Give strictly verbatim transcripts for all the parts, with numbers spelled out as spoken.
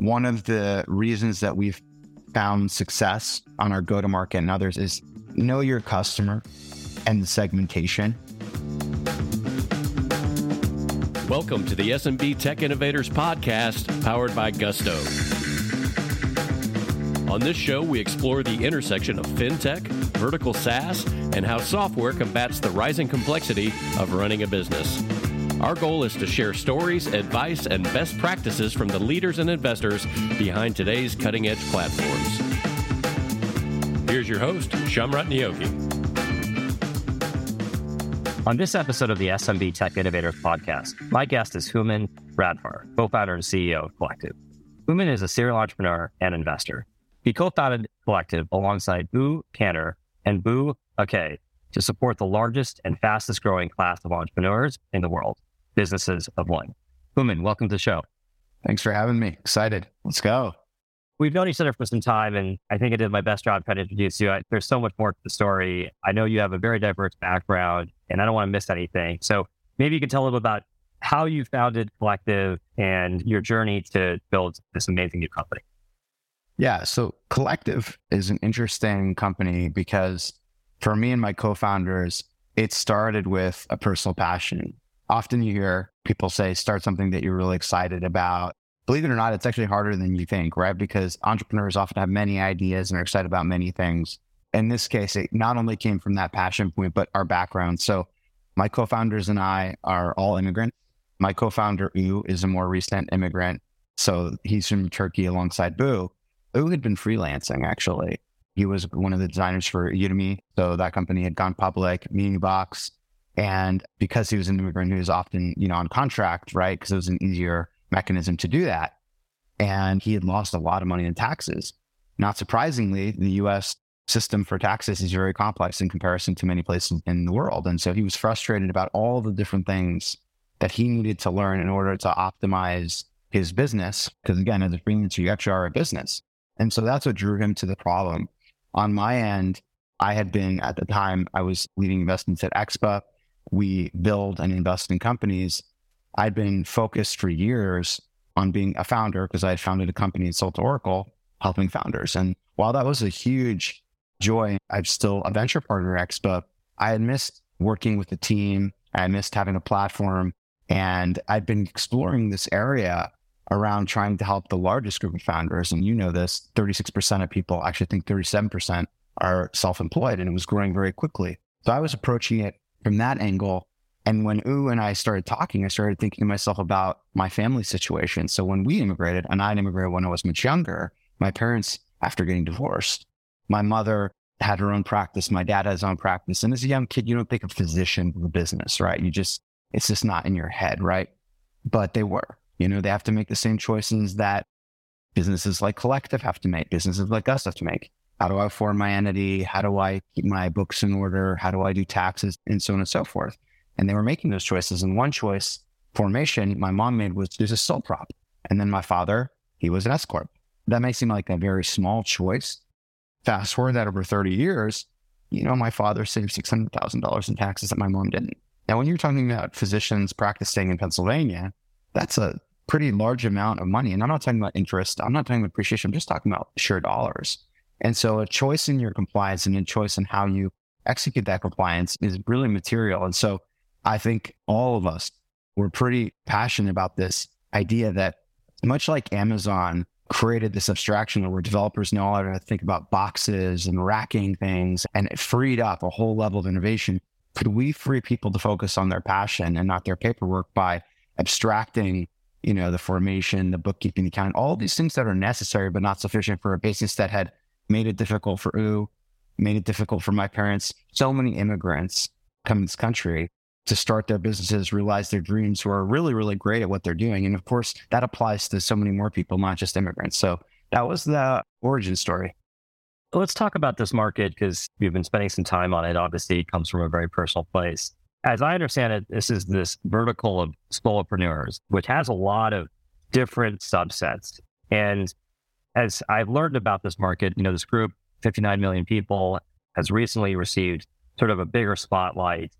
One of the reasons that we've found success on our go-to-market and others is know your customer and the segmentation. Welcome to the S M B Tech Innovators Podcast, powered by Gusto. On this show, we explore the intersection of fintech, vertical SaaS, and how software combats the rising complexity of running a business. Our goal is to share stories, advice, and best practices from the leaders and investors behind today's cutting-edge platforms. Here's your host, Somrat Niyogi. On this episode of the S M B Tech Innovators Podcast, my guest is Hooman Radfar, co-founder and C E O of Collective. Hooman is a serial entrepreneur and investor. He co-founded Collective alongside Boo Kanter and Boo Akay to support the largest and fastest growing class of entrepreneurs in the world, businesses of one. Hooman, welcome to the show. Thanks for having me. Excited. Let's go. We've known each other for some time, and I think I did my best job trying to introduce you. I, there's so much more to the story. I know you have a very diverse background, and I don't want to miss anything. So maybe you can tell a little about how you founded Collective and your journey to build this amazing new company. Yeah, so Collective is an interesting company because for me and my co-founders, it started with a personal passion. Often you hear people say, start something that you're really excited about. Believe it or not, it's actually harder than you think, right? Because entrepreneurs often have many ideas and are excited about many things. In this case, it not only came from that passion point, but our background. So my co-founders and I are all immigrants. My co-founder, Yu, is a more recent immigrant. So he's from Turkey alongside Boo. Who had been freelancing, actually. He was one of the designers for Udemy. So that company had gone public, Meeting Box. And because he was an immigrant, he was often, you know, on contract, right? Because it was an easier mechanism to do that. And he had lost a lot of money in taxes. Not surprisingly, the U S system for taxes is very complex in comparison to many places in the world. And so he was frustrated about all the different things that he needed to learn in order to optimize his business. Because again, as a freelancer, you actually are a business. And so that's what drew him to the problem. On my end, I had been, at the time, I was leading investments at Expa. We build and invest in companies. I'd been focused for years on being a founder because I had founded a company in Salt Oracle, helping founders. And while that was a huge joy, I'm still a venture partner at Expa. I had missed working with the team. I missed having a platform. And I'd been exploring this area around trying to help the largest group of founders. And you know this, thirty-six percent of people, actually I think thirty-seven percent are self-employed, and it was growing very quickly. So I was approaching it from that angle. And when U and I started talking, I started thinking to myself about my family situation. So when we immigrated, and I immigrated when I was much younger, my parents, after getting divorced, my mother had her own practice, my dad had his own practice. And as a young kid, you don't think of physician for the business, right? You just, it's just not in your head, right? But they were. You know, they have to make the same choices that businesses like Collective have to make, businesses like us have to make. How do I form my entity? How do I keep my books in order? How do I do taxes? And so on and so forth. And they were making those choices. And one choice formation my mom made was there's a sole prop. And then my father, he was an S Corp. That may seem like a very small choice. Fast forward that over thirty years, you know, my father saved six hundred thousand dollars in taxes that my mom didn't. Now, when you're talking about physicians practicing in Pennsylvania, that's a pretty large amount of money. And I'm not talking about interest. I'm not talking about appreciation. I'm just talking about sheer dollars. And so a choice in your compliance and a choice in how you execute that compliance is really material. And so I think all of us were pretty passionate about this idea that much like Amazon created this abstraction where developers know how to think about boxes and racking things, and it freed up a whole level of innovation. Could we free people to focus on their passion and not their paperwork by abstracting, you know, the formation, the bookkeeping, accounting, all these things that are necessary, but not sufficient for a business that had made it difficult for U, made it difficult for my parents. So many immigrants come to this country to start their businesses, realize their dreams, who are really, really great at what they're doing. And of course, that applies to so many more people, not just immigrants. So that was the origin story. Let's talk about this market because you've been spending some time on it. Obviously, it comes from a very personal place. As I understand it, this is this vertical of solopreneurs, which has a lot of different subsets. And as I've learned about this market, you know, this group, fifty-nine million people, has recently received sort of a bigger spotlight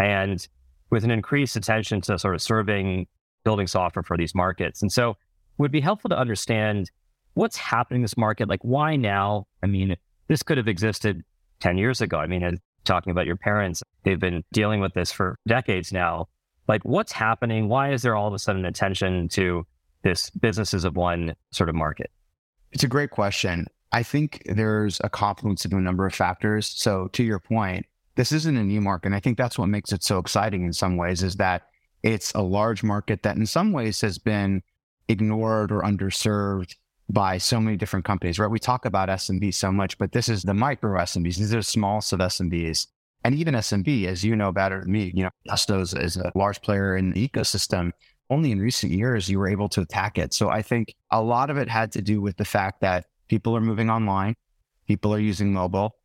and with an increased attention to sort of serving, building software for these markets. And so would be helpful to understand what's happening in this market. Like, why now? I mean, this could have existed ten years ago. I mean, talking about your parents, they've been dealing with this for decades now. Like, what's happening? Why is there all of a sudden attention to this businesses of one sort of market? It's a great question. I think there's a confluence of a number of factors. So to your point, this isn't a new market. And I think that's what makes it so exciting in some ways, is that it's a large market that in some ways has been ignored or underserved by so many different companies, right? We talk about S M B so much, but this is the micro S M Bs. These are the smallest of S M Bs. And even S M B, as you know better than me, you know, Gusto is a large player in the ecosystem. Only in recent years, you were able to attack it. So I think a lot of it had to do with the fact that people are moving online, people are using mobile,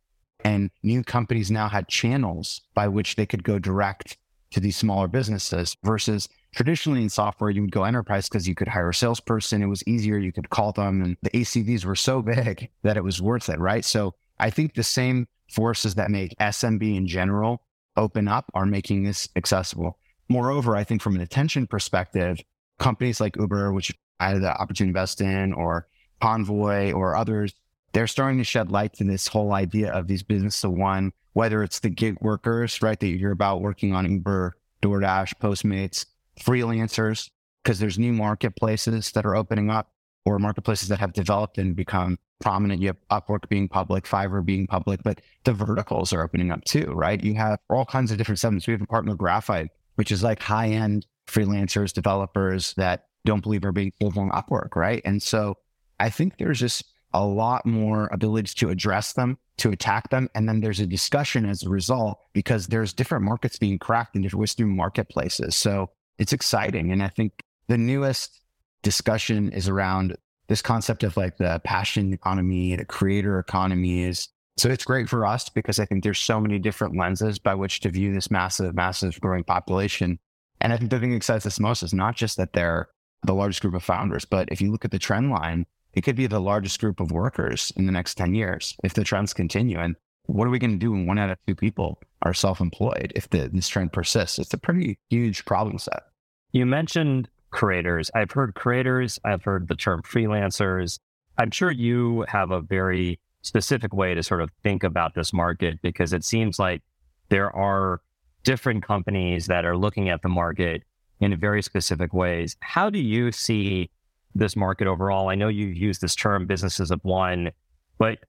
and new companies now had channels by which they could go direct to these smaller businesses versus traditionally in software, you would go enterprise because you could hire a salesperson. It was easier. You could call them, and the A C Vs were so big that it was worth it, right? So I think the same forces that make S M B in general open up are making this accessible. Moreover, I think from an attention perspective, companies like Uber, which I had the opportunity to invest in, or Convoy or others, they're starting to shed light to this whole idea of these business to one, whether it's the gig workers, right, that you hear about working on Uber, DoorDash, Postmates, freelancers, because there's new marketplaces that are opening up, or marketplaces that have developed and become prominent. You have Upwork being public, Fiverr being public, but the verticals are opening up too, right? You have all kinds of different segments. We have a partner, Graphite, which is like high-end freelancers, developers that don't believe are being sold on Upwork, right? And so I think there's just a lot more abilities to address them, to attack them. And then there's a discussion as a result, because there's different markets being cracked in different ways through marketplaces. So it's exciting. And I think the newest discussion is around this concept of like the passion economy, the creator economies. So it's great for us because I think there's so many different lenses by which to view this massive, massive growing population. And I think the thing that excites us most is not just that they're the largest group of founders, but if you look at the trend line, it could be the largest group of workers in the next ten years if the trends continue. And what are we going to do when one out of two people are self-employed if the, this trend persists? It's a pretty huge problem set. You mentioned creators. I've heard creators. I've heard the term freelancers. I'm sure you have a very specific way to sort of think about this market, because it seems like there are different companies that are looking at the market in very specific ways. How do you see this market overall? I know you use this term businesses of one, but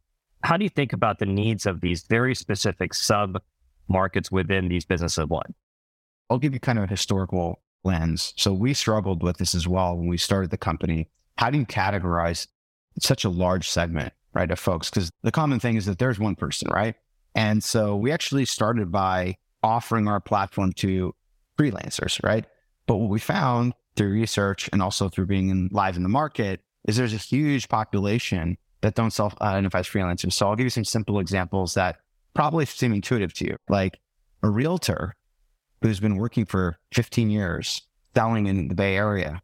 how do you think about the needs of these very specific sub markets within these businesses of one? I'll give you kind of a historical lens. So we struggled with this as well when we started the company. How do you categorize such a large segment, right, of folks? Because the common thing is that there's one person, right? And so we actually started by offering our platform to freelancers, right? But what we found through research and also through being in, live in the market is there's a huge population that don't self-identify as freelancers. So I'll give you some simple examples that probably seem intuitive to you. Like a realtor who's been working for fifteen years selling in the Bay Area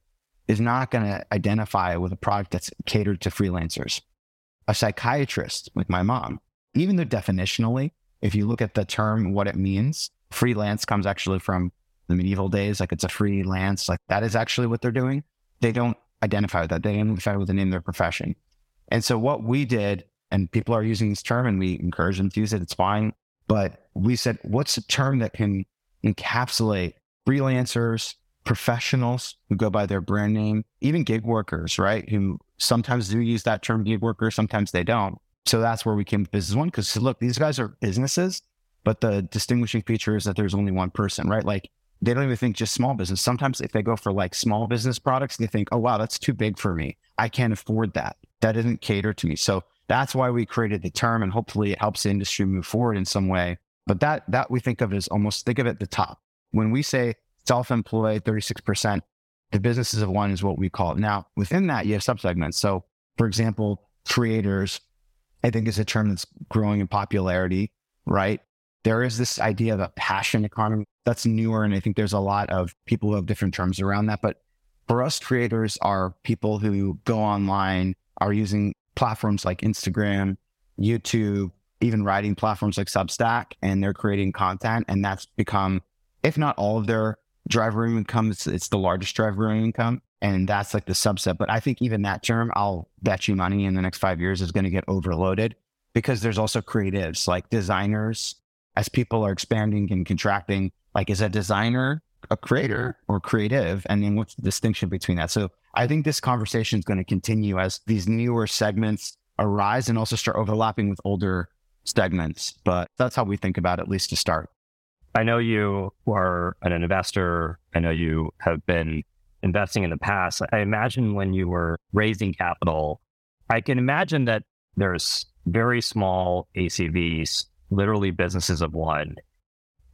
is not going to identify with a product that's catered to freelancers. A psychiatrist, like my mom, even though definitionally, if you look at the term, what it means, freelance comes actually from the medieval days, like it's a freelance, like that is actually what they're doing. They don't identify with that. They identify with the name of their profession. And so what we did, and people are using this term and we encourage them to use it, it's fine. But we said, what's a term that can encapsulate freelancers, professionals who go by their brand name, even gig workers, right? Who sometimes do use that term gig worker, sometimes they don't. So that's where we came to business one, because look, these guys are businesses, but the distinguishing feature is that there's only one person, right? Like they don't even think just small business. Sometimes if they go for like small business products, they think, oh, wow, that's too big for me. I can't afford that. That doesn't cater to me. So that's why we created the term, and hopefully it helps the industry move forward in some way. But that that we think of as almost, think of it at the top. When we say self-employed, thirty-six percent, the businesses of one is what we call it. Now, within that, you have subsegments. So for example, creators, I think is a term that's growing in popularity, right? There is this idea of a passion economy that's newer. And I think there's a lot of people who have different terms around that. But for us, creators are people who go online, are using platforms like Instagram, YouTube, even writing platforms like Substack, and they're creating content. And that's become, if not all of their driver income, it's, it's the largest driver income. And that's like the subset. But I think even that term, I'll bet you money in the next five years is going to get overloaded, because there's also creatives like designers. As people are expanding and contracting, like, is a designer a creator or creative? And then what's the distinction between that? So I think this conversation is going to continue as these newer segments arise and also start overlapping with older segments. But that's how we think about it, at least to start. I know you are an investor. I know you have been investing in the past. I imagine when you were raising capital, I can imagine that there's very small A C Vs, literally businesses of one.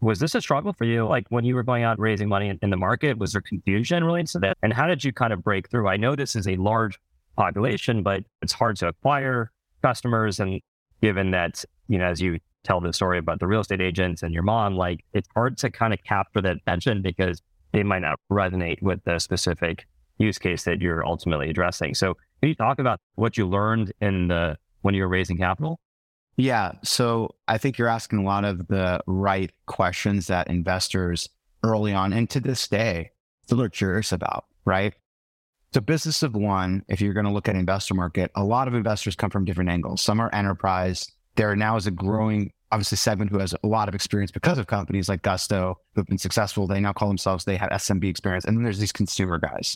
Was this a struggle for you? Like, when you were going out raising money in the market, was there confusion related to that? And how did you kind of break through? I know this is a large population, but it's hard to acquire customers. And given that, you know, as you tell the story about the real estate agents and your mom, like, it's hard to kind of capture that attention because they might not resonate with the specific use case that you're ultimately addressing. So can you talk about what you learned in the when you were raising capital? Yeah. So I think you're asking a lot of the right questions that investors early on and to this day still are curious about, right? So business of one, if you're going to look at investor market, a lot of investors come from different angles. Some are enterprise. There now is a growing, obviously, segment who has a lot of experience because of companies like Gusto who've been successful. They now call themselves, they have S M B experience. And then there's these consumer guys.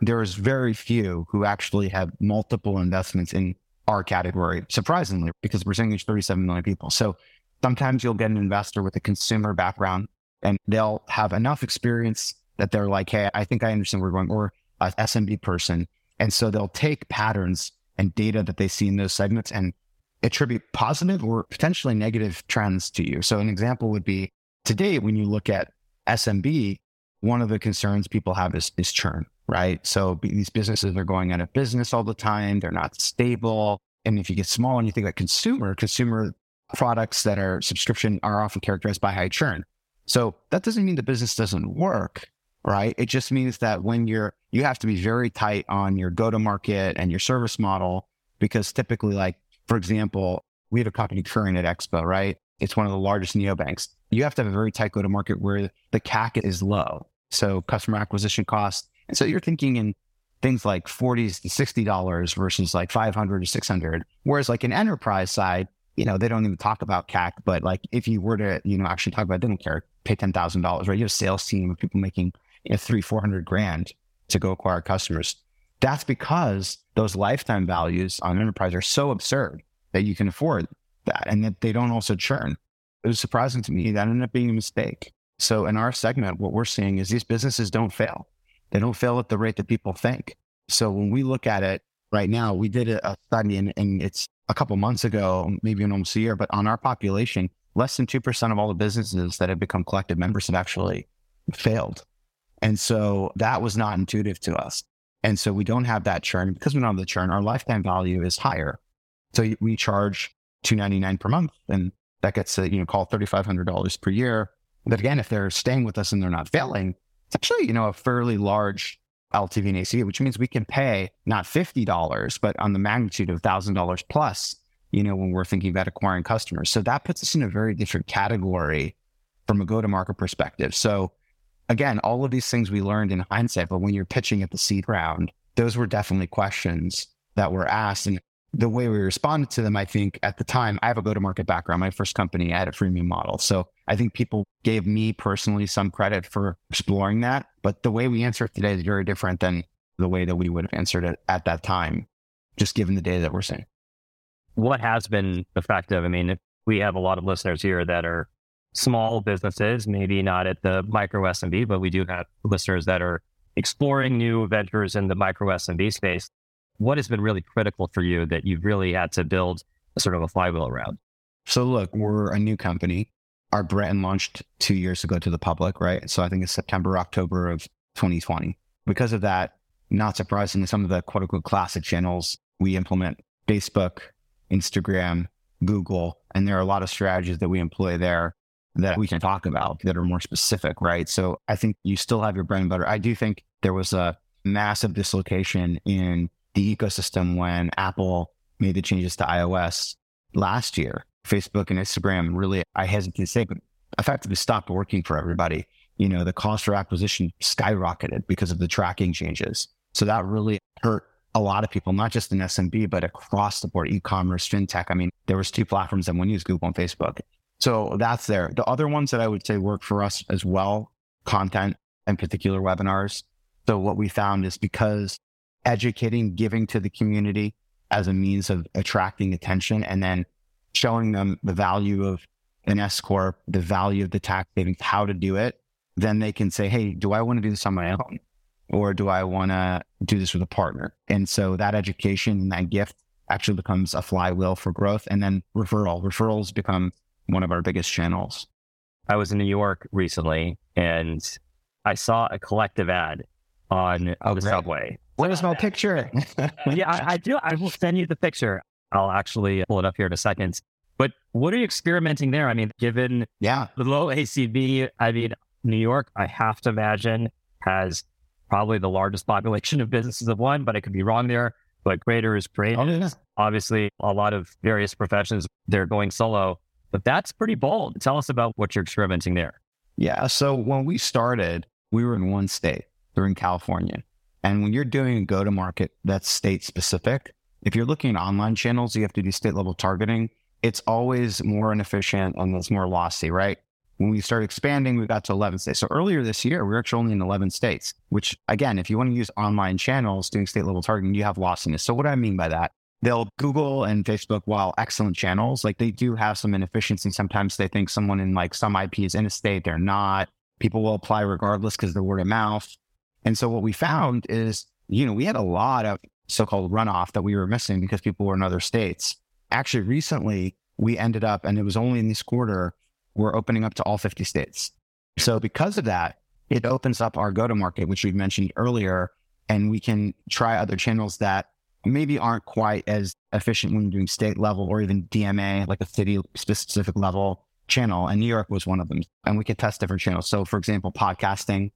There is very few who actually have multiple investments in our category, surprisingly, because we're seeing thirty-seven million people. So sometimes you'll get an investor with a consumer background and they'll have enough experience that they're like, hey, I think I understand where we're going, or an S M B person. And so they'll take patterns and data that they see in those segments and attribute positive or potentially negative trends to you. So an example would be today, when you look at S M B, one of the concerns people have is, is churn, right? So these businesses are going out of business all the time. They're not stable. And if you get small and you think about consumer, consumer products that are subscription are often characterized by high churn. So that doesn't mean the business doesn't work, right? It just means that when you're, you have to be very tight on your go-to-market and your service model, because typically, like, for example, we have a company current at Expa, right? It's one of the largest neobanks. You have to have a very tight go-to-market where the C A C is low. So customer acquisition costs. And so you're thinking in things like forty to sixty dollars versus like five hundred to six hundred. Whereas like an enterprise side, you know, they don't even talk about C A C, but like if you were to, you know, actually talk about it, they don't care, pay ten thousand dollars, right? You have a sales team of people making, you know, three, four hundred grand to go acquire customers. That's because those lifetime values on enterprise are so absurd that you can afford that and that they don't also churn. It was surprising to me. That ended up being a mistake. So in our segment, what we're seeing is these businesses don't fail. They don't fail at the rate that people think. So when we look at it right now, we did a study and, and it's a couple months ago, maybe almost a year, but on our population, less than two percent of all the businesses that have become collective members have actually failed. And so that was not intuitive to us. And so we don't have that churn. Because we don't have the churn, our lifetime value is higher. So we charge two hundred ninety-nine dollars per month, and that gets to, you know, call three thousand five hundred dollars per year. But again, if they're staying with us and they're not failing, it's actually, you know, a fairly large L T V and A C V, which means we can pay not fifty dollars, but on the magnitude of one thousand dollars plus, you know, when we're thinking about acquiring customers. So that puts us in a very different category from a go-to-market perspective. So again, all of these things we learned in hindsight, but when you're pitching at the seed round, those were definitely questions that were asked. And the way we responded to them, I think at the time, I have a go-to-market background. My first company, I had a freemium model. So I think people gave me personally some credit for exploring that. But the way we answer it today is very different than the way that we would have answered it at that time, just given the data that we're seeing. What has been effective? I mean, we have a lot of listeners here that are small businesses, maybe not at the micro S M B, but we do have listeners that are exploring new ventures in the micro S M B space. What has been really critical for you that you've really had to build a sort of a flywheel around? So look, we're a new company. Our brand launched two years ago to the public, right? So I think it's September, October of twenty twenty. Because of that, not surprisingly, some of the quote unquote classic channels we implement, Facebook, Instagram, Google, and there are a lot of strategies that we employ there that we can talk about that are more specific, right? So I think you still have your bread and butter. I do think there was a massive dislocation in the ecosystem when Apple made the changes to iOS last year. Facebook and Instagram really, I hesitate to say, but effectively stopped working for everybody. you know, the cost per acquisition skyrocketed because of the tracking changes. So that really hurt a lot of people, not just in S M B, but across the board, e-commerce, fintech. I mean, there was two platforms that one used, Google and Facebook. So that's there. The other ones that I would say work for us as well, content, in particular webinars. So what we found is because educating, giving to the community as a means of attracting attention and then showing them the value of an S-Corp, the value of the tax savings, how to do it, then they can say, hey, do I want to do this on my own? Or do I want to do this with a partner? And so that education and that gift actually becomes a flywheel for growth. And then referral. Referrals become one of our biggest channels. I was in New York recently and I saw a Collective ad on oh, the great. subway. What is my picture? yeah, I, I do. I will send you the picture. I'll actually pull it up here in a second. But what are you experimenting there? I mean, given yeah. the low A C V, I mean, New York, I have to imagine, has probably the largest population of businesses of one, but I could be wrong there. But greater is great. Oh, yeah. Obviously, a lot of various professions, they're going solo, but that's pretty bold. Tell us about what you're experimenting there. Yeah. So when we started, we were in one state, we're in California. And when you're doing a go-to-market that's state-specific, if you're looking at online channels, you have to do state-level targeting. It's always more inefficient and it's more lossy, right? When we started expanding, we got to eleven states. So earlier this year, we were actually only in eleven states, which again, if you want to use online channels doing state-level targeting, you have lossiness. So what do I mean by that? They'll Google and Facebook, while excellent channels, like they do have some inefficiency. Sometimes they think someone in like some I P is in a state, they're not. People will apply regardless because they're word of mouth. And so what we found is, you know, we had a lot of so-called runoff that we were missing because people were in other states. Actually, recently, we ended up, and it was only in this quarter, we're opening up to all fifty states. So because of that, it opens up our go-to-market, which we mentioned earlier, and we can try other channels that maybe aren't quite as efficient when doing state level or even D M A, like a city-specific level channel. And New York was one of them. And we could test different channels. So for example, podcasting.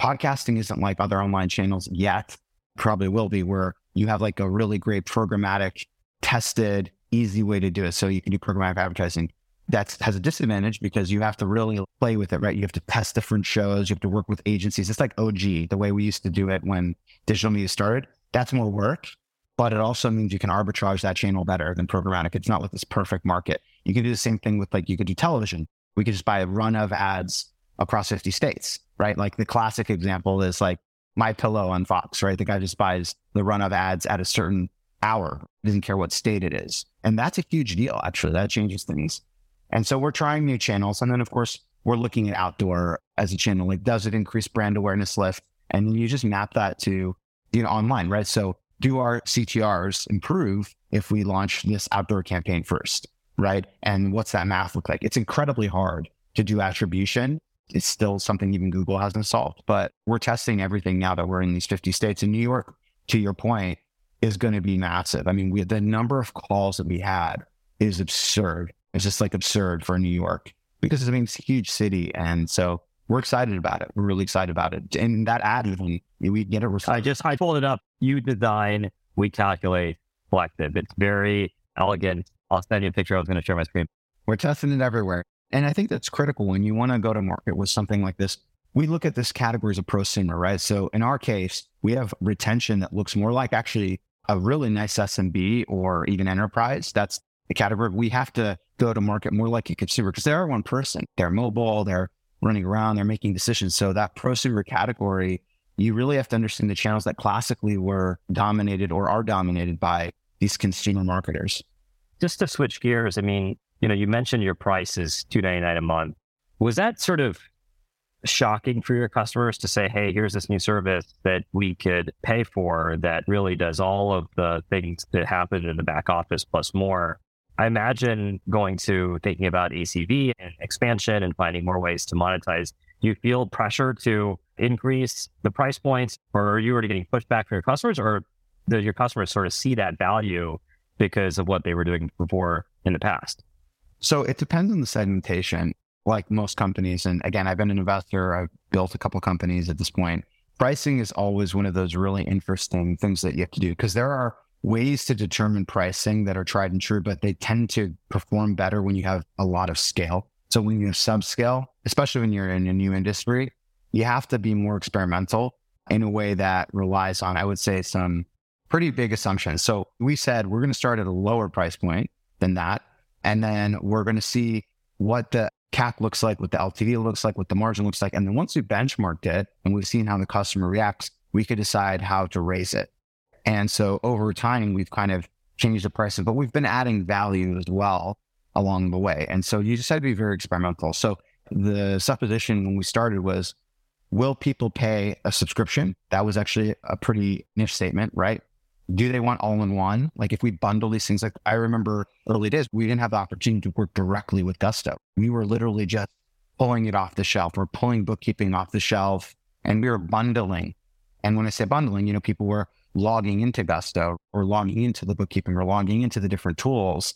Podcasting isn't like other online channels yet, probably will be, where you have like a really great programmatic, tested, easy way to do it. So you can do programmatic advertising. That has a disadvantage because you have to really play with it, right? You have to test different shows. You have to work with agencies. It's like O G, the way we used to do it when digital media started. That's more work, but it also means you can arbitrage that channel better than programmatic. It's not like this perfect market. You can do the same thing with like, you could do television. We could just buy a run of ads across fifty states, right? Like the classic example is like MyPillow on Fox, right? The guy just buys the run of ads at a certain hour, doesn't care what state it is. And that's a huge deal, actually. That changes things. And so we're trying new channels. And then of course, we're looking at outdoor as a channel. Like, does it increase brand awareness lift? And you just map that to, you know, online, right? So do our C T Rs improve if we launch this outdoor campaign first, right? And what's that math look like? It's incredibly hard to do attribution. It's still something even Google hasn't solved, but we're testing everything now that we're in these fifty states. And New York, to your point, is going to be massive. I mean, we, the number of calls that we had is absurd. It's just like absurd for New York because I mean, it's a huge city. And so we're excited about it. We're really excited about it. And that ad, we, we get it. Resolved. I just, I pulled it up. You design, we calculate, Collective. It's very elegant. I'll send you a picture. I was going to share my screen. We're testing it everywhere. And I think that's critical when you want to go to market with something like this. We look at this category as a prosumer, right? So in our case, we have retention that looks more like actually a really nice S M B or even enterprise. That's the category. We have to go to market more like a consumer because they are one person. They're mobile, they're running around, they're making decisions. So that prosumer category, you really have to understand the channels that classically were dominated or are dominated by these consumer marketers. Just to switch gears, I mean, you know, you mentioned your price is two ninety-nine a month. Was that sort of shocking for your customers to say, hey, here's this new service that we could pay for that really does all of the things that happen in the back office plus more? I imagine going to thinking about A C V and expansion and finding more ways to monetize. Do you feel pressure to increase the price points, or are you already getting pushback from your customers, or do your customers sort of see that value because of what they were doing before in the past? So it depends on the segmentation, like most companies. And again, I've been an investor. I've built a couple of companies at this point. Pricing is always one of those really interesting things that you have to do because there are ways to determine pricing that are tried and true, but they tend to perform better when you have a lot of scale. So when you have subscale, especially when you're in a new industry, you have to be more experimental in a way that relies on, I would say, some pretty big assumptions. So we said, we're going to start at a lower price point than that. And then we're going to see what the C A C looks like, what the L T V looks like, what the margin looks like. And then once we benchmarked it and we've seen how the customer reacts, we could decide how to raise it. And so over time, we've kind of changed the prices, but we've been adding value as well along the way. And so you just had to be very experimental. So the supposition when we started was, will people pay a subscription? That was actually a pretty niche statement, right? Do they want all-in-one? Like if we bundle these things, like I remember early days, we didn't have the opportunity to work directly with Gusto. We were literally just pulling it off the shelf. We're pulling bookkeeping off the shelf and we were bundling. And when I say bundling, you know, people were logging into Gusto or logging into the bookkeeping or logging into the different tools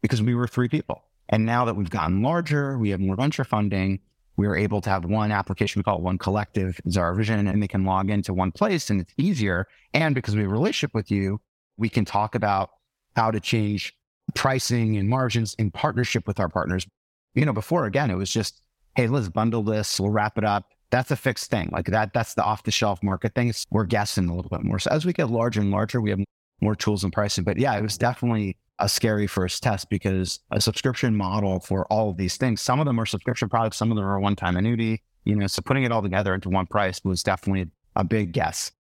because we were three people. And now that we've gotten larger, we have more venture funding, we are able to have one application. We call it One Collective is our vision, and they can log into one place and it's easier. And because we have a relationship with you, we can talk about how to change pricing and margins in partnership with our partners. You know, before, again, it was just, hey, let's bundle this, we'll wrap it up. That's a fixed thing. Like that, that's the off-the-shelf market thing. We're guessing a little bit more. So as we get larger and larger, we have more tools and pricing. But yeah, it was definitely a scary first test because a subscription model for all of these things, some of them are subscription products, some of them are one-time annuity, you know, so putting it all together into one price was definitely a big guess.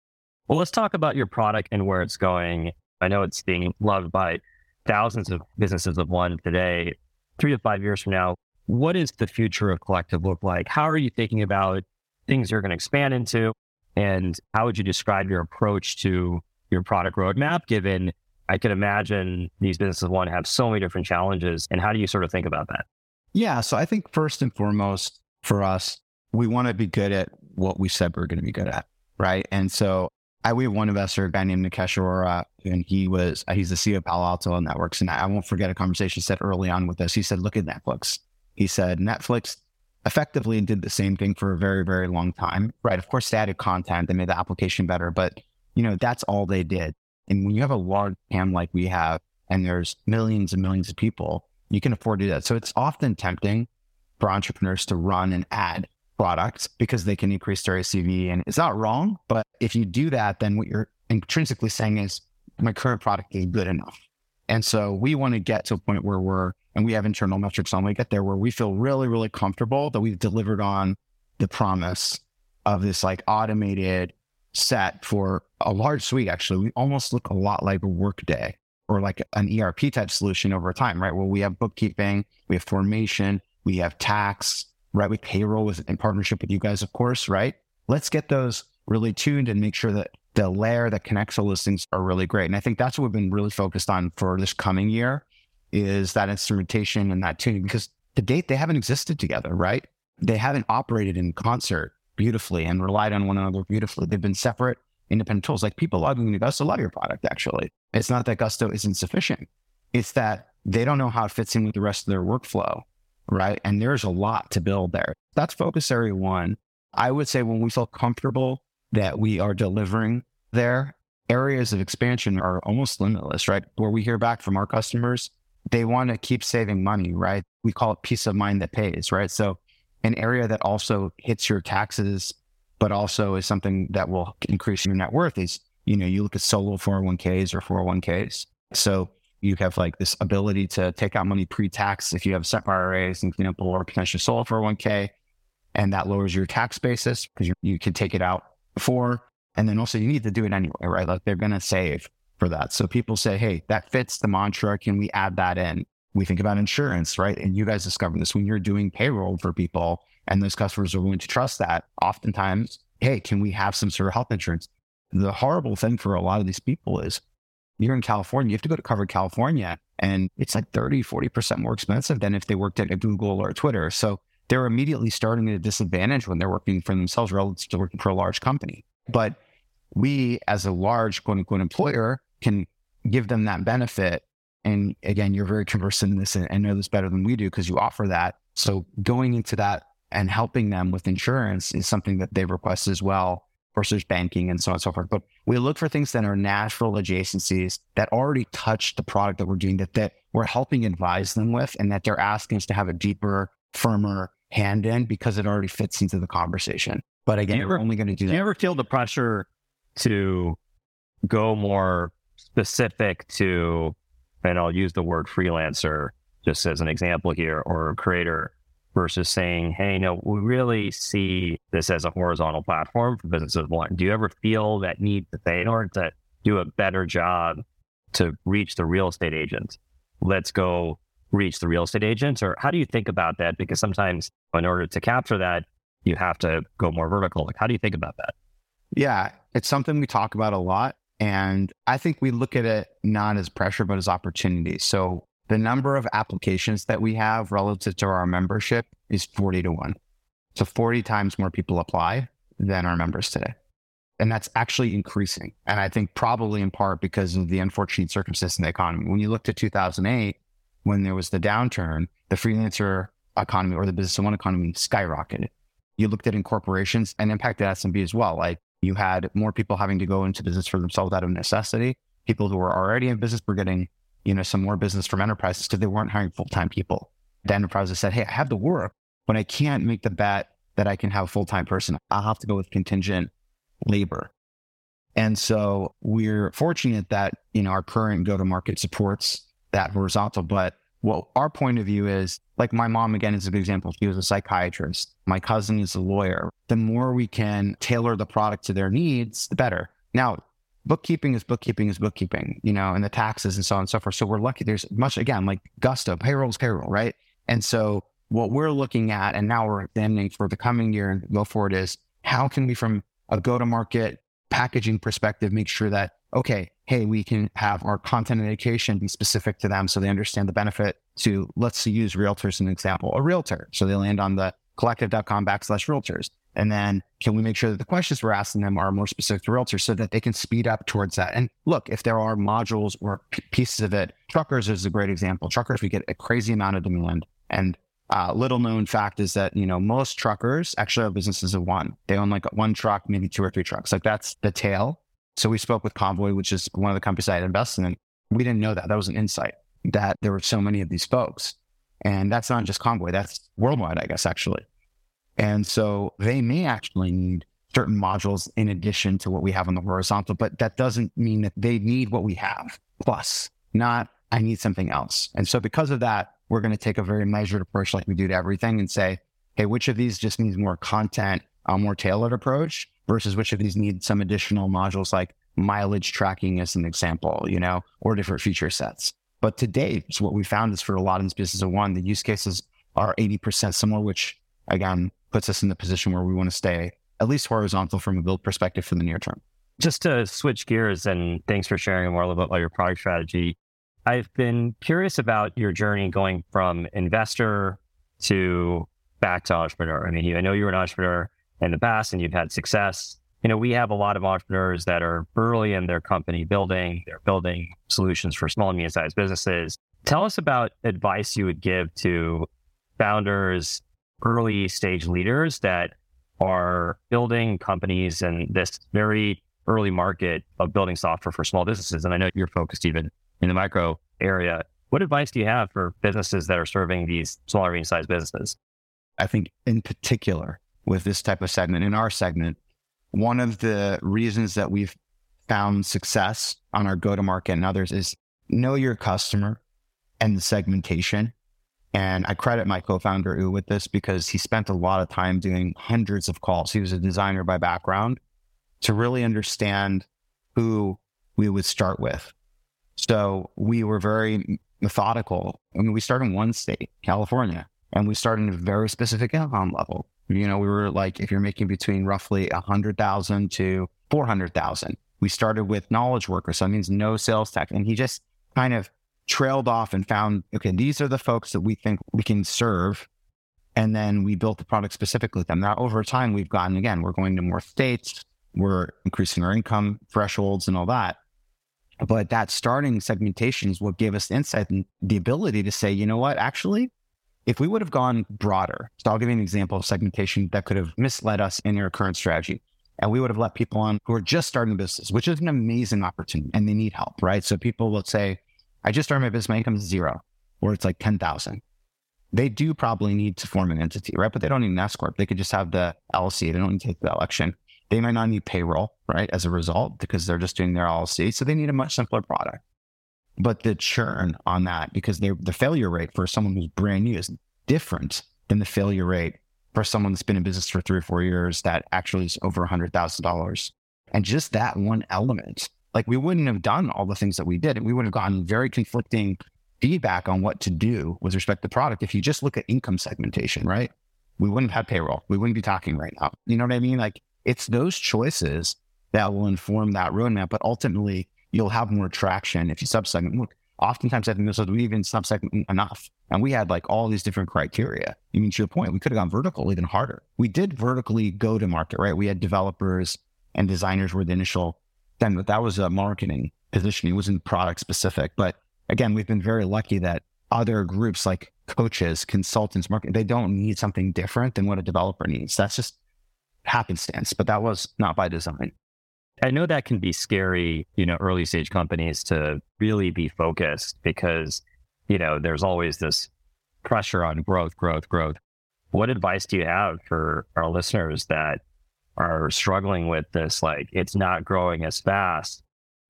Well, let's talk about your product and where it's going. I know it's being loved by thousands of businesses of one today. Three to five years from now, what is the future of Collective look like? How are you thinking about things you're going to expand into? And how would you describe your approach to your product roadmap, given I could imagine these businesses want to have so many different challenges. And how do you sort of think about that? Yeah. So I think first and foremost for us, we want to be good at what we said we we're going to be good at. Right. And so I, we have one investor, a guy named Nikesh Arora, and he was, he's the C E O of Palo Alto Networks. And I won't forget a conversation he said early on with us. He said, look at Netflix. He said, Netflix effectively did the same thing for a very, very long time. Right. Of course, they added content. They made the application better, but you know, that's all they did. And when you have a large P A M like we have, and there's millions and millions of people, you can afford to do that. So it's often tempting for entrepreneurs to run and add products because they can increase their A C V. And it's not wrong, but if you do that, then what you're intrinsically saying is my current product is good enough. And so we want to get to a point where we're, and we have internal metrics on, we get there where we feel really, really comfortable that we've delivered on the promise of this like automated set for a large suite. Actually, we almost look a lot like a Workday or like an E R P type solution over time, right? Well, we have bookkeeping, we have formation, we have tax, right? We payroll with, in partnership with you guys, of course, right? Let's get those really tuned and make sure that the layer that connects all those things are really great. And I think that's what we've been really focused on for this coming year is that instrumentation and that tuning, because to date, they haven't existed together, right? They haven't operated in concert beautifully and relied on one another beautifully. They've been separate, independent tools. Like people logging into Gusto love your product, actually. It's not that Gusto isn't sufficient. It's that they don't know how it fits in with the rest of their workflow, right? And there's a lot to build there. That's focus area one. I would say when we feel comfortable that we are delivering there, areas of expansion are almost limitless, right? Where we hear back from our customers, they want to keep saving money, right? We call it peace of mind that pays, right? So an area that also hits your taxes, but also is something that will increase your net worth is, you know, you look at solo four oh one k's or four oh one k's. So you have like this ability to take out money pre-tax if you have separate I R As and, you know, or potentially solo four oh one k, and that lowers your tax basis because you can take it out before. And then also you need to do it anyway, right? Like they're going to save for that. So people say, hey, that fits the mantra. Can we add that in? We think about insurance, right? And you guys discover this when you're doing payroll for people and those customers are willing to trust that. Oftentimes, hey, can we have some sort of health insurance? The horrible thing for a lot of these people is you're in California, you have to go to Covered California and it's like thirty, forty percent more expensive than if they worked at a Google or a Twitter. So they're immediately starting at a disadvantage when they're working for themselves relative to working for a large company. But we as a large quote unquote employer can give them that benefit. And again, you're very conversant in this and know this better than we do because you offer that. So going into that and helping them with insurance is something that they request as well versus banking and so on and so forth. But we look for things that are natural adjacencies that already touch the product that we're doing, that, that we're helping advise them with, and that they're asking us to have a deeper, firmer hand in because it already fits into the conversation. But again, you ever, we're only going to do that. Do you ever feel the pressure to go more specific to, and I'll use the word freelancer just as an example here, or creator, versus saying, hey, no, we really see this as a horizontal platform for businesses want. Do you ever feel that need that they aren't to do a better job to reach the real estate agents? Let's go reach the real estate agents. Or how do you think about that? Because sometimes in order to capture that, you have to go more vertical. Like, how do you think about that? Yeah, it's something we talk about a lot. And I think we look at it not as pressure, but as opportunity. So the number of applications that we have relative to our membership is forty to one. So forty times more people apply than our members today. And that's actually increasing. And I think probably in part because of the unfortunate circumstance in the economy. When you looked at two thousand eight, when there was the downturn, the freelancer economy or the business to one economy skyrocketed. You looked at incorporations and impacted S M B as well. Like, you had more people having to go into business for themselves out of necessity. People who were already in business were getting, you know, some more business from enterprises because they weren't hiring full-time people. The enterprises said, hey, I have the work, but I can't make the bet that I can have a full-time person. I'll have to go with contingent labor. And so we're fortunate that, you know, our current go-to-market supports that horizontal. But what our point of view is, like my mom, again, is a good example. She was a psychiatrist. My cousin is a lawyer. The more we can tailor the product to their needs, the better. Now, bookkeeping is bookkeeping is bookkeeping, you know, and the taxes and so on and so forth. So we're lucky there's much, again, like Gusto, payroll is payroll, right? And so what we're looking at, and now we're examining for the coming year and go forward, is how can we, from a go-to-market packaging perspective, make sure that, okay, hey, we can have our content and education be specific to them so they understand the benefit to, let's use realtors as an example, a realtor. So they land on the collective.com backslash realtors. And then can we make sure that the questions we're asking them are more specific to realtors so that they can speed up towards that? And look, if there are modules or p- pieces of it, truckers is a great example. Truckers, we get a crazy amount of demand. And uh, little known fact is that, you know, most truckers actually are businesses of one. They own like one truck, maybe two or three trucks. Like, that's the tail. So we spoke with Convoy, which is one of the companies I had invested in. We didn't know that. That was an insight that there were so many of these folks. And that's not just Convoy. That's worldwide, I guess, actually. And so they may actually need certain modules in addition to what we have on the horizontal, but that doesn't mean that they need what we have. Plus, not, I need something else. And so because of that, we're going to take a very measured approach like we do to everything and say, hey, which of these just needs more content, a more tailored approach, versus which of these need some additional modules like mileage tracking as an example, you know, or different feature sets. But to date, so what we found is for a lot of these businesses of one, the use cases are eighty percent similar, which again, puts us in the position where we want to stay at least horizontal from a build perspective for the near term. Just to switch gears, and thanks for sharing more about your product strategy. I've been curious about your journey going from investor to back to entrepreneur. I mean, I know you were an entrepreneur in the past and you've had success. You know, we have a lot of entrepreneurs that are early in their company building. They're building solutions for small and medium-sized businesses. Tell us about advice you would give to founders, early stage leaders that are building companies in this very early market of building software for small businesses. And I know you're focused even in the micro area. What advice do you have for businesses that are serving these smaller, medium-sized businesses? I think in particular with this type of segment, in our segment, one of the reasons that we've found success on our go-to-market and others is know your customer and the segmentation. And I credit my co-founder, Yu, with this because he spent a lot of time doing hundreds of calls. He was a designer by background to really understand who we would start with. So we were very methodical. I mean, we started in one state, California, and we started in a very specific income level. You know, we were like, if you're making between roughly one hundred thousand dollars to four hundred thousand dollars, we started with knowledge workers. So that means no sales tax. And he just kind of trailed off and found, okay, these are the folks that we think we can serve. And then we built the product specifically with them. Now, over time, we've gotten, again, we're going to more states, we're increasing our income thresholds and all that. But that starting segmentation is what gave us the insight and the ability to say, you know what, actually, if we would have gone broader, so I'll give you an example of segmentation that could have misled us in our current strategy. And we would have let people on who are just starting a business, which is an amazing opportunity and they need help, right? So people will say, I just started my business, my income is zero, or it's like ten thousand. they do probably need to form an entity, right? But they don't need an S-corp. They could just have the L L C. They don't need to take the election. They might not need payroll, right, as a result, because they're just doing their L L C. So they need a much simpler product. But the churn on that, because the failure rate for someone who's brand new is different than the failure rate for someone that's been in business for three or four years that actually is over one hundred thousand dollars. And just that one element, like we wouldn't have done all the things that we did, and we would have gotten very conflicting feedback on what to do with respect to product. If you just look at income segmentation, right? We wouldn't have had payroll. We wouldn't be talking right now. You know what I mean? Like it's those choices that will inform that roadmap, but ultimately you'll have more traction if you subsegment. Look, oftentimes I think this is we even subsegment enough. And we had like all these different criteria. I mean, to your point, we could have gone vertical even harder. We did vertically go to market, right? We had developers and designers were the initial then, but that was a marketing positioning. It wasn't product specific. But again, we've been very lucky that other groups like coaches, consultants, marketing, they don't need something different than what a developer needs. That's just happenstance, but that was not by design. I know that can be scary, you know, early stage companies to really be focused because, you know, there's always this pressure on growth, growth, growth. What advice do you have for our listeners that are struggling with this? Like, it's not growing as fast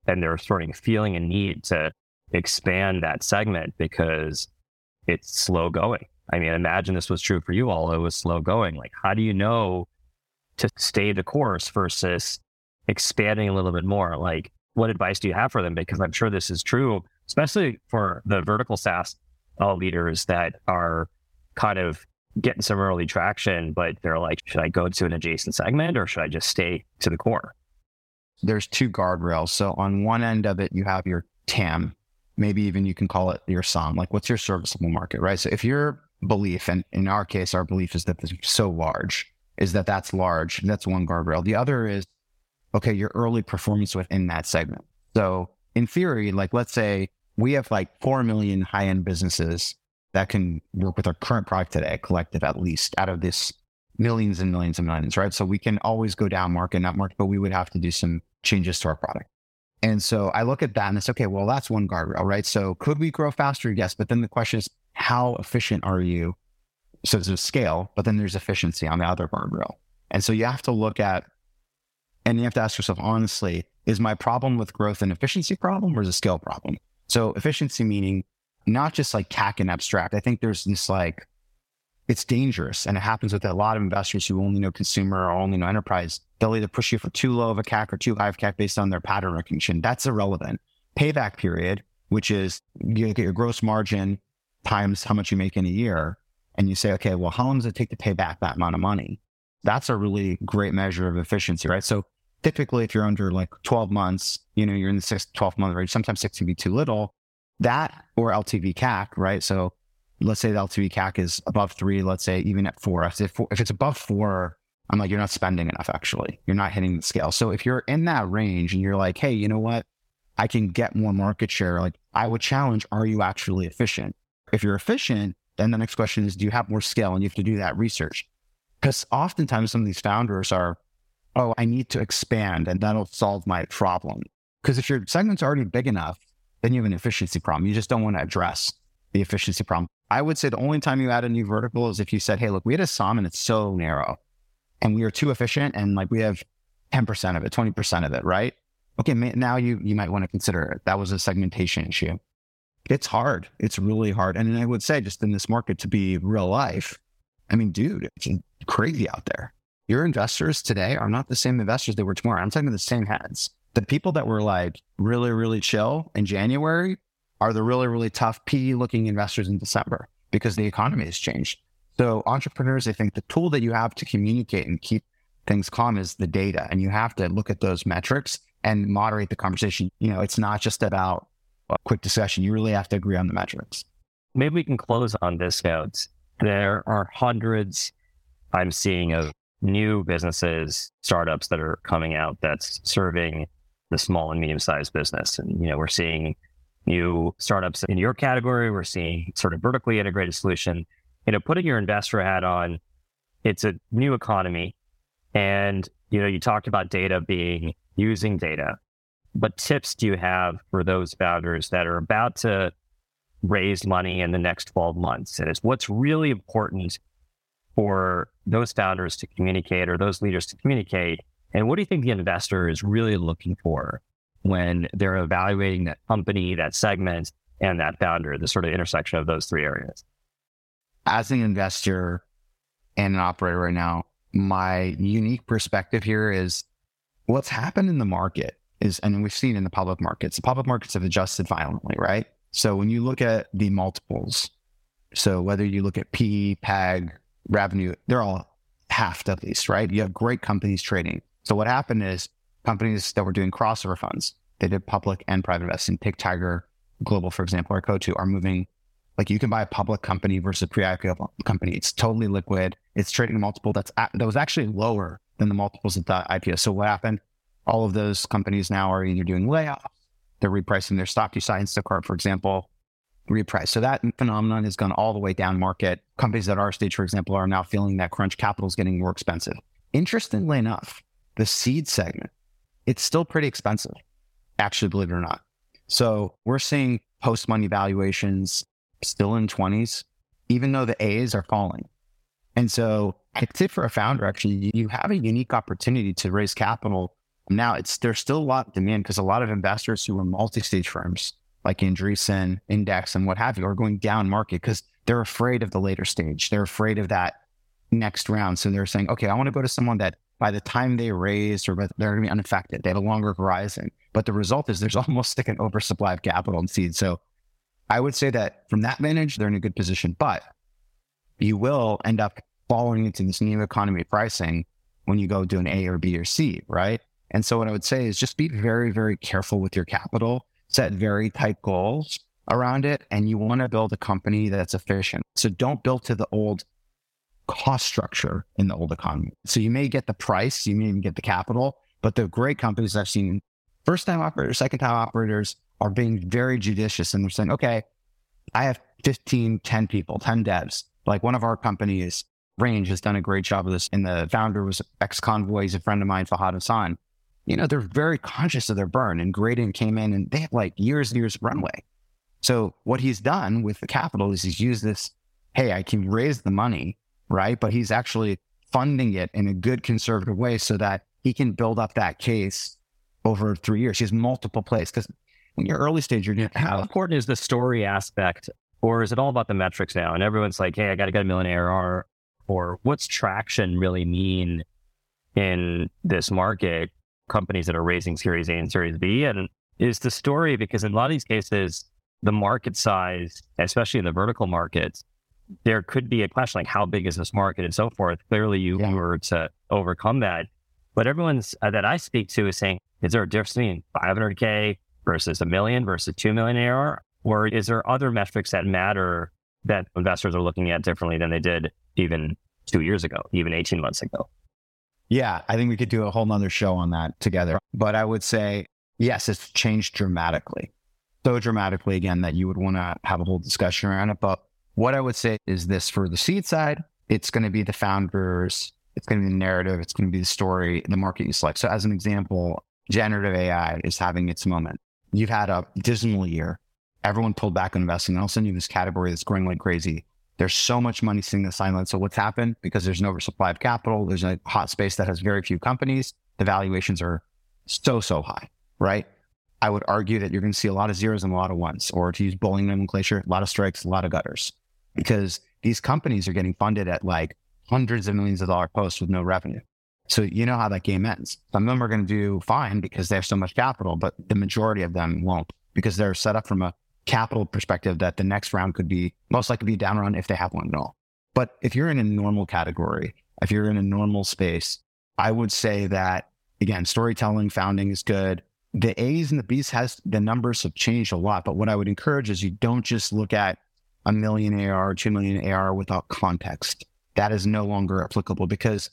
and they're sort of feeling a need to expand that segment because it's slow going. I mean, imagine this was true for you all. It was slow going. Like, how do you know to stay the course versus expanding a little bit more? Like, what advice do you have for them? Because I'm sure this is true, especially for the vertical SaaS leaders that are kind of getting some early traction, but they're like, should I go to an adjacent segment or should I just stay to the core? There's two guardrails. So on one end of it, you have your T A M, maybe even you can call it your S O M, like what's your serviceable market, right? So if your belief, and in our case, our belief is that this is so large, is that that's large. That's one guardrail. The other is, okay, your early performance within that segment. So in theory, like let's say we have like four million high-end businesses that can work with our current product today, Collective, at least out of this millions and millions and millions, right? So we can always go down market, not market, but we would have to do some changes to our product. And so I look at that and it's okay, well, that's one guardrail, right? So could we grow faster? Yes. But then the question is, how efficient are you? So there's scale, but then there's efficiency on the other guardrail. And so you have to look at, and you have to ask yourself, honestly, is my problem with growth an efficiency problem or is it a scale problem? So efficiency meaning not just like C A C and abstract. I think there's this like, it's dangerous. And it happens with a lot of investors who only know consumer or only know enterprise. They'll either push you for too low of a C A C or too high of C A C based on their pattern recognition. That's irrelevant. Payback period, which is you get your gross margin times how much you make in a year. And you say, okay, well, how long does it take to pay back that amount of money? That's a really great measure of efficiency, right? So typically if you're under like twelve months, you know, you're in the six to twelve month range, sometimes six can be too little. That or L T V C A C, right? So let's say the L T V C A C is above three, let's say even at four. If, if it's above four, I'm like, you're not spending enough actually. You're not hitting the scale. So if you're in that range and you're like, hey, you know what? I can get more market share. Like I would challenge, are you actually efficient? If you're efficient, then the next question is, do you have more scale? And you have to do that research. Because oftentimes some of these founders are, oh, I need to expand and that'll solve my problem. Because if your segment's already big enough, then you have an efficiency problem. You just don't want to address the efficiency problem. I would say the only time you add a new vertical is if you said, hey, look, we had a S O M and it's so narrow and we are too efficient and like we have ten percent of it, twenty percent of it, right? Okay, now you you might want to consider it. That was a segmentation issue. It's hard. It's really hard. And I would say just in this market to be real life, I mean, dude, it's crazy out there. Your investors today are not the same investors they were tomorrow. I'm talking about the same heads. The people that were like really, really chill in January are the really, really tough P E looking investors in December because the economy has changed. So entrepreneurs, I think the tool that you have to communicate and keep things calm is the data. And you have to look at those metrics and moderate the conversation. You know, it's not just about a quick discussion. You really have to agree on the metrics. Maybe we can close on this note. There are hundreds I'm seeing of new businesses, startups that are coming out that's serving the small and medium-sized business. And, you know, we're seeing new startups in your category. We're seeing sort of vertically integrated solution. You know, putting your investor hat on, it's a new economy. And, you know, you talked about data being using data. What tips do you have for those founders that are about to raise money in the next twelve months. And it's what's really important for those founders to communicate or those leaders to communicate. And what do you think the investor is really looking for when they're evaluating that company, that segment, and that founder, the sort of intersection of those three areas? As an investor and an operator right now, my unique perspective here is what's happened in the market is, and we've seen in the public markets, the public markets have adjusted violently, right? So when you look at the multiples, so whether you look at P E, PAG, revenue, they're all halved at least, right? You have great companies trading. So what happened is companies that were doing crossover funds, they did public and private investing. Take Tiger Global, for example, or Coatue are moving. Like you can buy a public company versus a pre-I P O company. It's totally liquid. It's trading a multiple that's at, that was actually lower than the multiples at the I P O. So what happened? All of those companies now are either doing layoffs, they're repricing their stock. You saw Instacart, for example, reprice. So that phenomenon has gone all the way down market. Companies at our stage, for example, are now feeling that crunch. Capital is getting more expensive. Interestingly enough, the seed segment, it's still pretty expensive, actually, believe it or not. So we're seeing post-money valuations still in twenties, even though the A's are falling. And so I'd say for a founder, actually, you have a unique opportunity to raise capital. Now it's there's still a lot of demand because a lot of investors who are multi-stage firms like Andreessen, Index, and what have you are going down market because they're afraid of the later stage. They're afraid of that next round. So they're saying, okay, I want to go to someone that by the time they raise or they're going to be unaffected. They have a longer horizon. But the result is there's almost like an oversupply of capital in seed. So I would say that from that vantage, they're in a good position, but you will end up falling into this new economy pricing when you go do an A or B or C, right? And so what I would say is just be very, very careful with your capital, set very tight goals around it, and you want to build a company that's efficient. So don't build to the old cost structure in the old economy. So you may get the price, you may even get the capital, but the great companies I've seen, first-time operators, second-time operators are being very judicious. And they're saying, okay, I have fifteen, ten people, ten devs. Like one of our companies, Range, has done a great job of this. And the founder was ex-Convoy, he's a friend of mine, Fahad Hassan. You know, they're very conscious of their burn, and Graydon came in and they had like years and years of runway. So what he's done with the capital is he's used this, hey, I can raise the money, right? But he's actually funding it in a good conservative way so that he can build up that case over three years. He has multiple plays because when you're early stage, you're going to have... How important is the story aspect, or is it all about the metrics now? And everyone's like, hey, I got to get a million A R R, or what's traction really mean in this market? Companies that are raising Series A and Series B, and is the story, because in a lot of these cases, the market size, especially in the vertical markets, there could be a question like how big is this market and so forth. Clearly you yeah. were to overcome that, but everyone's uh, that I speak to is saying, is there a difference between five hundred K versus a million versus two million A R R? Or is there other metrics that matter that investors are looking at differently than they did even two years ago, even eighteen months ago? Yeah, I think we could do a whole nother show on that together. But I would say, yes, it's changed dramatically. So dramatically, again, that you would want to have a whole discussion around it. But what I would say is this, for the seed side, it's going to be the founders, it's going to be the narrative, it's going to be the story, the market you select. So as an example, generative A I is having its moment. You've had a dismal year. Everyone pulled back on investing. And all of a sudden you have this category that's growing like crazy. There's so much money sitting in the silence. So what's happened? Because there's an oversupply of capital, there's a hot space that has very few companies. The valuations are so, so high, right? I would argue that you're going to see a lot of zeros and a lot of ones, or to use bowling nomenclature, a lot of strikes, a lot of gutters, because these companies are getting funded at like hundreds of millions of dollar posts with no revenue. So you know how that game ends. Some of them are going to do fine because they have so much capital, but the majority of them won't, because they're set up from a capital perspective that the next round could be most likely be a down round if they have one at all. But if you're in a normal category, if you're in a normal space, I would say that, again, storytelling, founding is good. The A's and the B's has the numbers have changed a lot. But what I would encourage is you don't just look at a million A R, two million A R without context. That is no longer applicable, because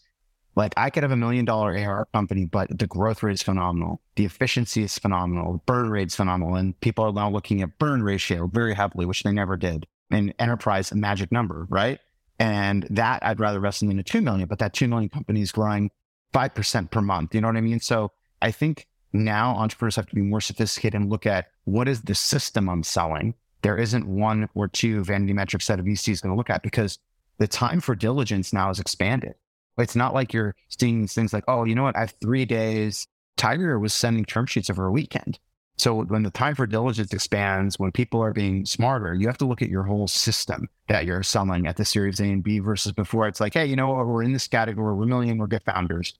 like I could have a million dollar A R company, but the growth rate is phenomenal. The efficiency is phenomenal. The burn rate is phenomenal. And people are now looking at burn ratio very heavily, which they never did. And enterprise, a magic number, right? And that I'd rather invest in than a two million, but that two million company is growing five percent per month. You know what I mean? So I think now entrepreneurs have to be more sophisticated and look at what is the system I'm selling there isn't one or two vanity metrics that a V C is going to look at, because the time for diligence now is expanded. It's not like you're seeing things like, oh, you know what? I have three days. Tiger was sending term sheets over a weekend. So when the time for diligence expands, when people are being smarter, you have to look at your whole system that you're selling at the series A and B versus before. It's like, hey, you know what? We're in this category. We're a million. We're good founders.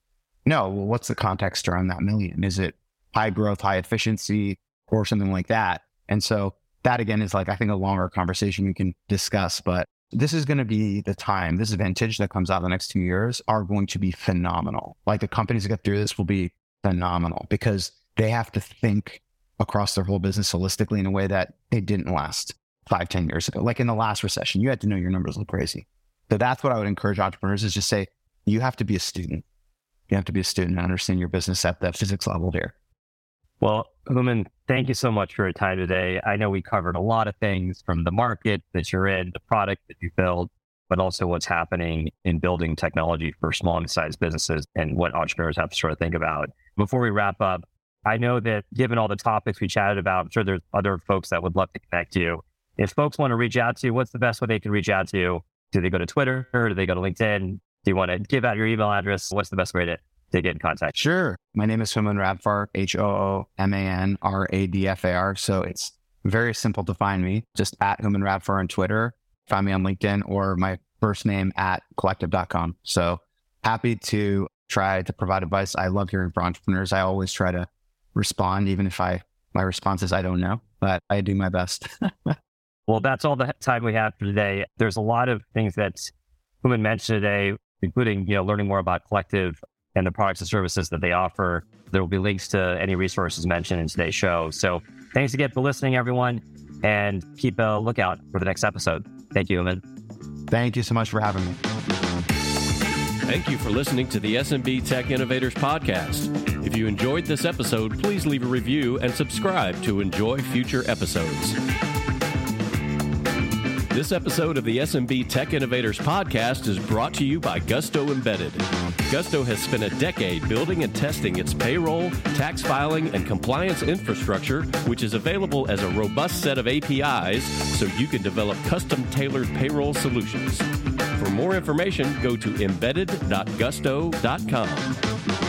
No. Well, what's the context around that million? Is it high growth, high efficiency, or something like that? And so that, again, is like, I think, a longer conversation we can discuss, but this is going to be the time. This vintage that comes out in the next two years are going to be phenomenal. Like, the companies that get through this will be phenomenal, because they have to think across their whole business holistically in a way that they didn't last five, ten years ago. Like in the last recession, you had to know your numbers look crazy. So that's what I would encourage entrepreneurs, is just say, you have to be a student. You have to be a student and understand your business at that physics level there. Well, Hooman, thank you so much for your time today. I know we covered a lot of things, from the market that you're in, the product that you build, but also what's happening in building technology for small and sized businesses and what entrepreneurs have to sort of think about. Before we wrap up, I know that given all the topics we chatted about, I'm sure there's other folks that would love to connect you. If folks want to reach out to you, what's the best way they can reach out to you? Do they go to Twitter, or do they go to LinkedIn? Do you want to give out your email address? What's the best way to to get in contact? Sure. My name is Hooman Radfar, H O O M A N R A D F A R. So it's very simple to find me, just at Hooman Radfar on Twitter. Find me on LinkedIn, or my first name at collective dot com. So happy to try to provide advice. I love hearing from entrepreneurs. I always try to respond, even if I my response is, I don't know, but I do my best. Well, that's all the time we have for today. There's a lot of things that Hooman mentioned today, including, you know, learning more about Collective and the products and services that they offer. There will be links to any resources mentioned in today's show. So thanks again for listening, everyone, and keep a lookout for the next episode. Thank you, Hooman. Thank you so much for having me. Thank you for listening to the S M B Tech Innovators Podcast. If you enjoyed this episode, please leave a review and subscribe to enjoy future episodes. This episode of the S M B Tech Innovators Podcast is brought to you by Gusto Embedded. Gusto has spent a decade building and testing its payroll, tax filing, and compliance infrastructure, which is available as a robust set of A P Is so you can develop custom-tailored payroll solutions. For more information, go to embedded dot gusto dot com.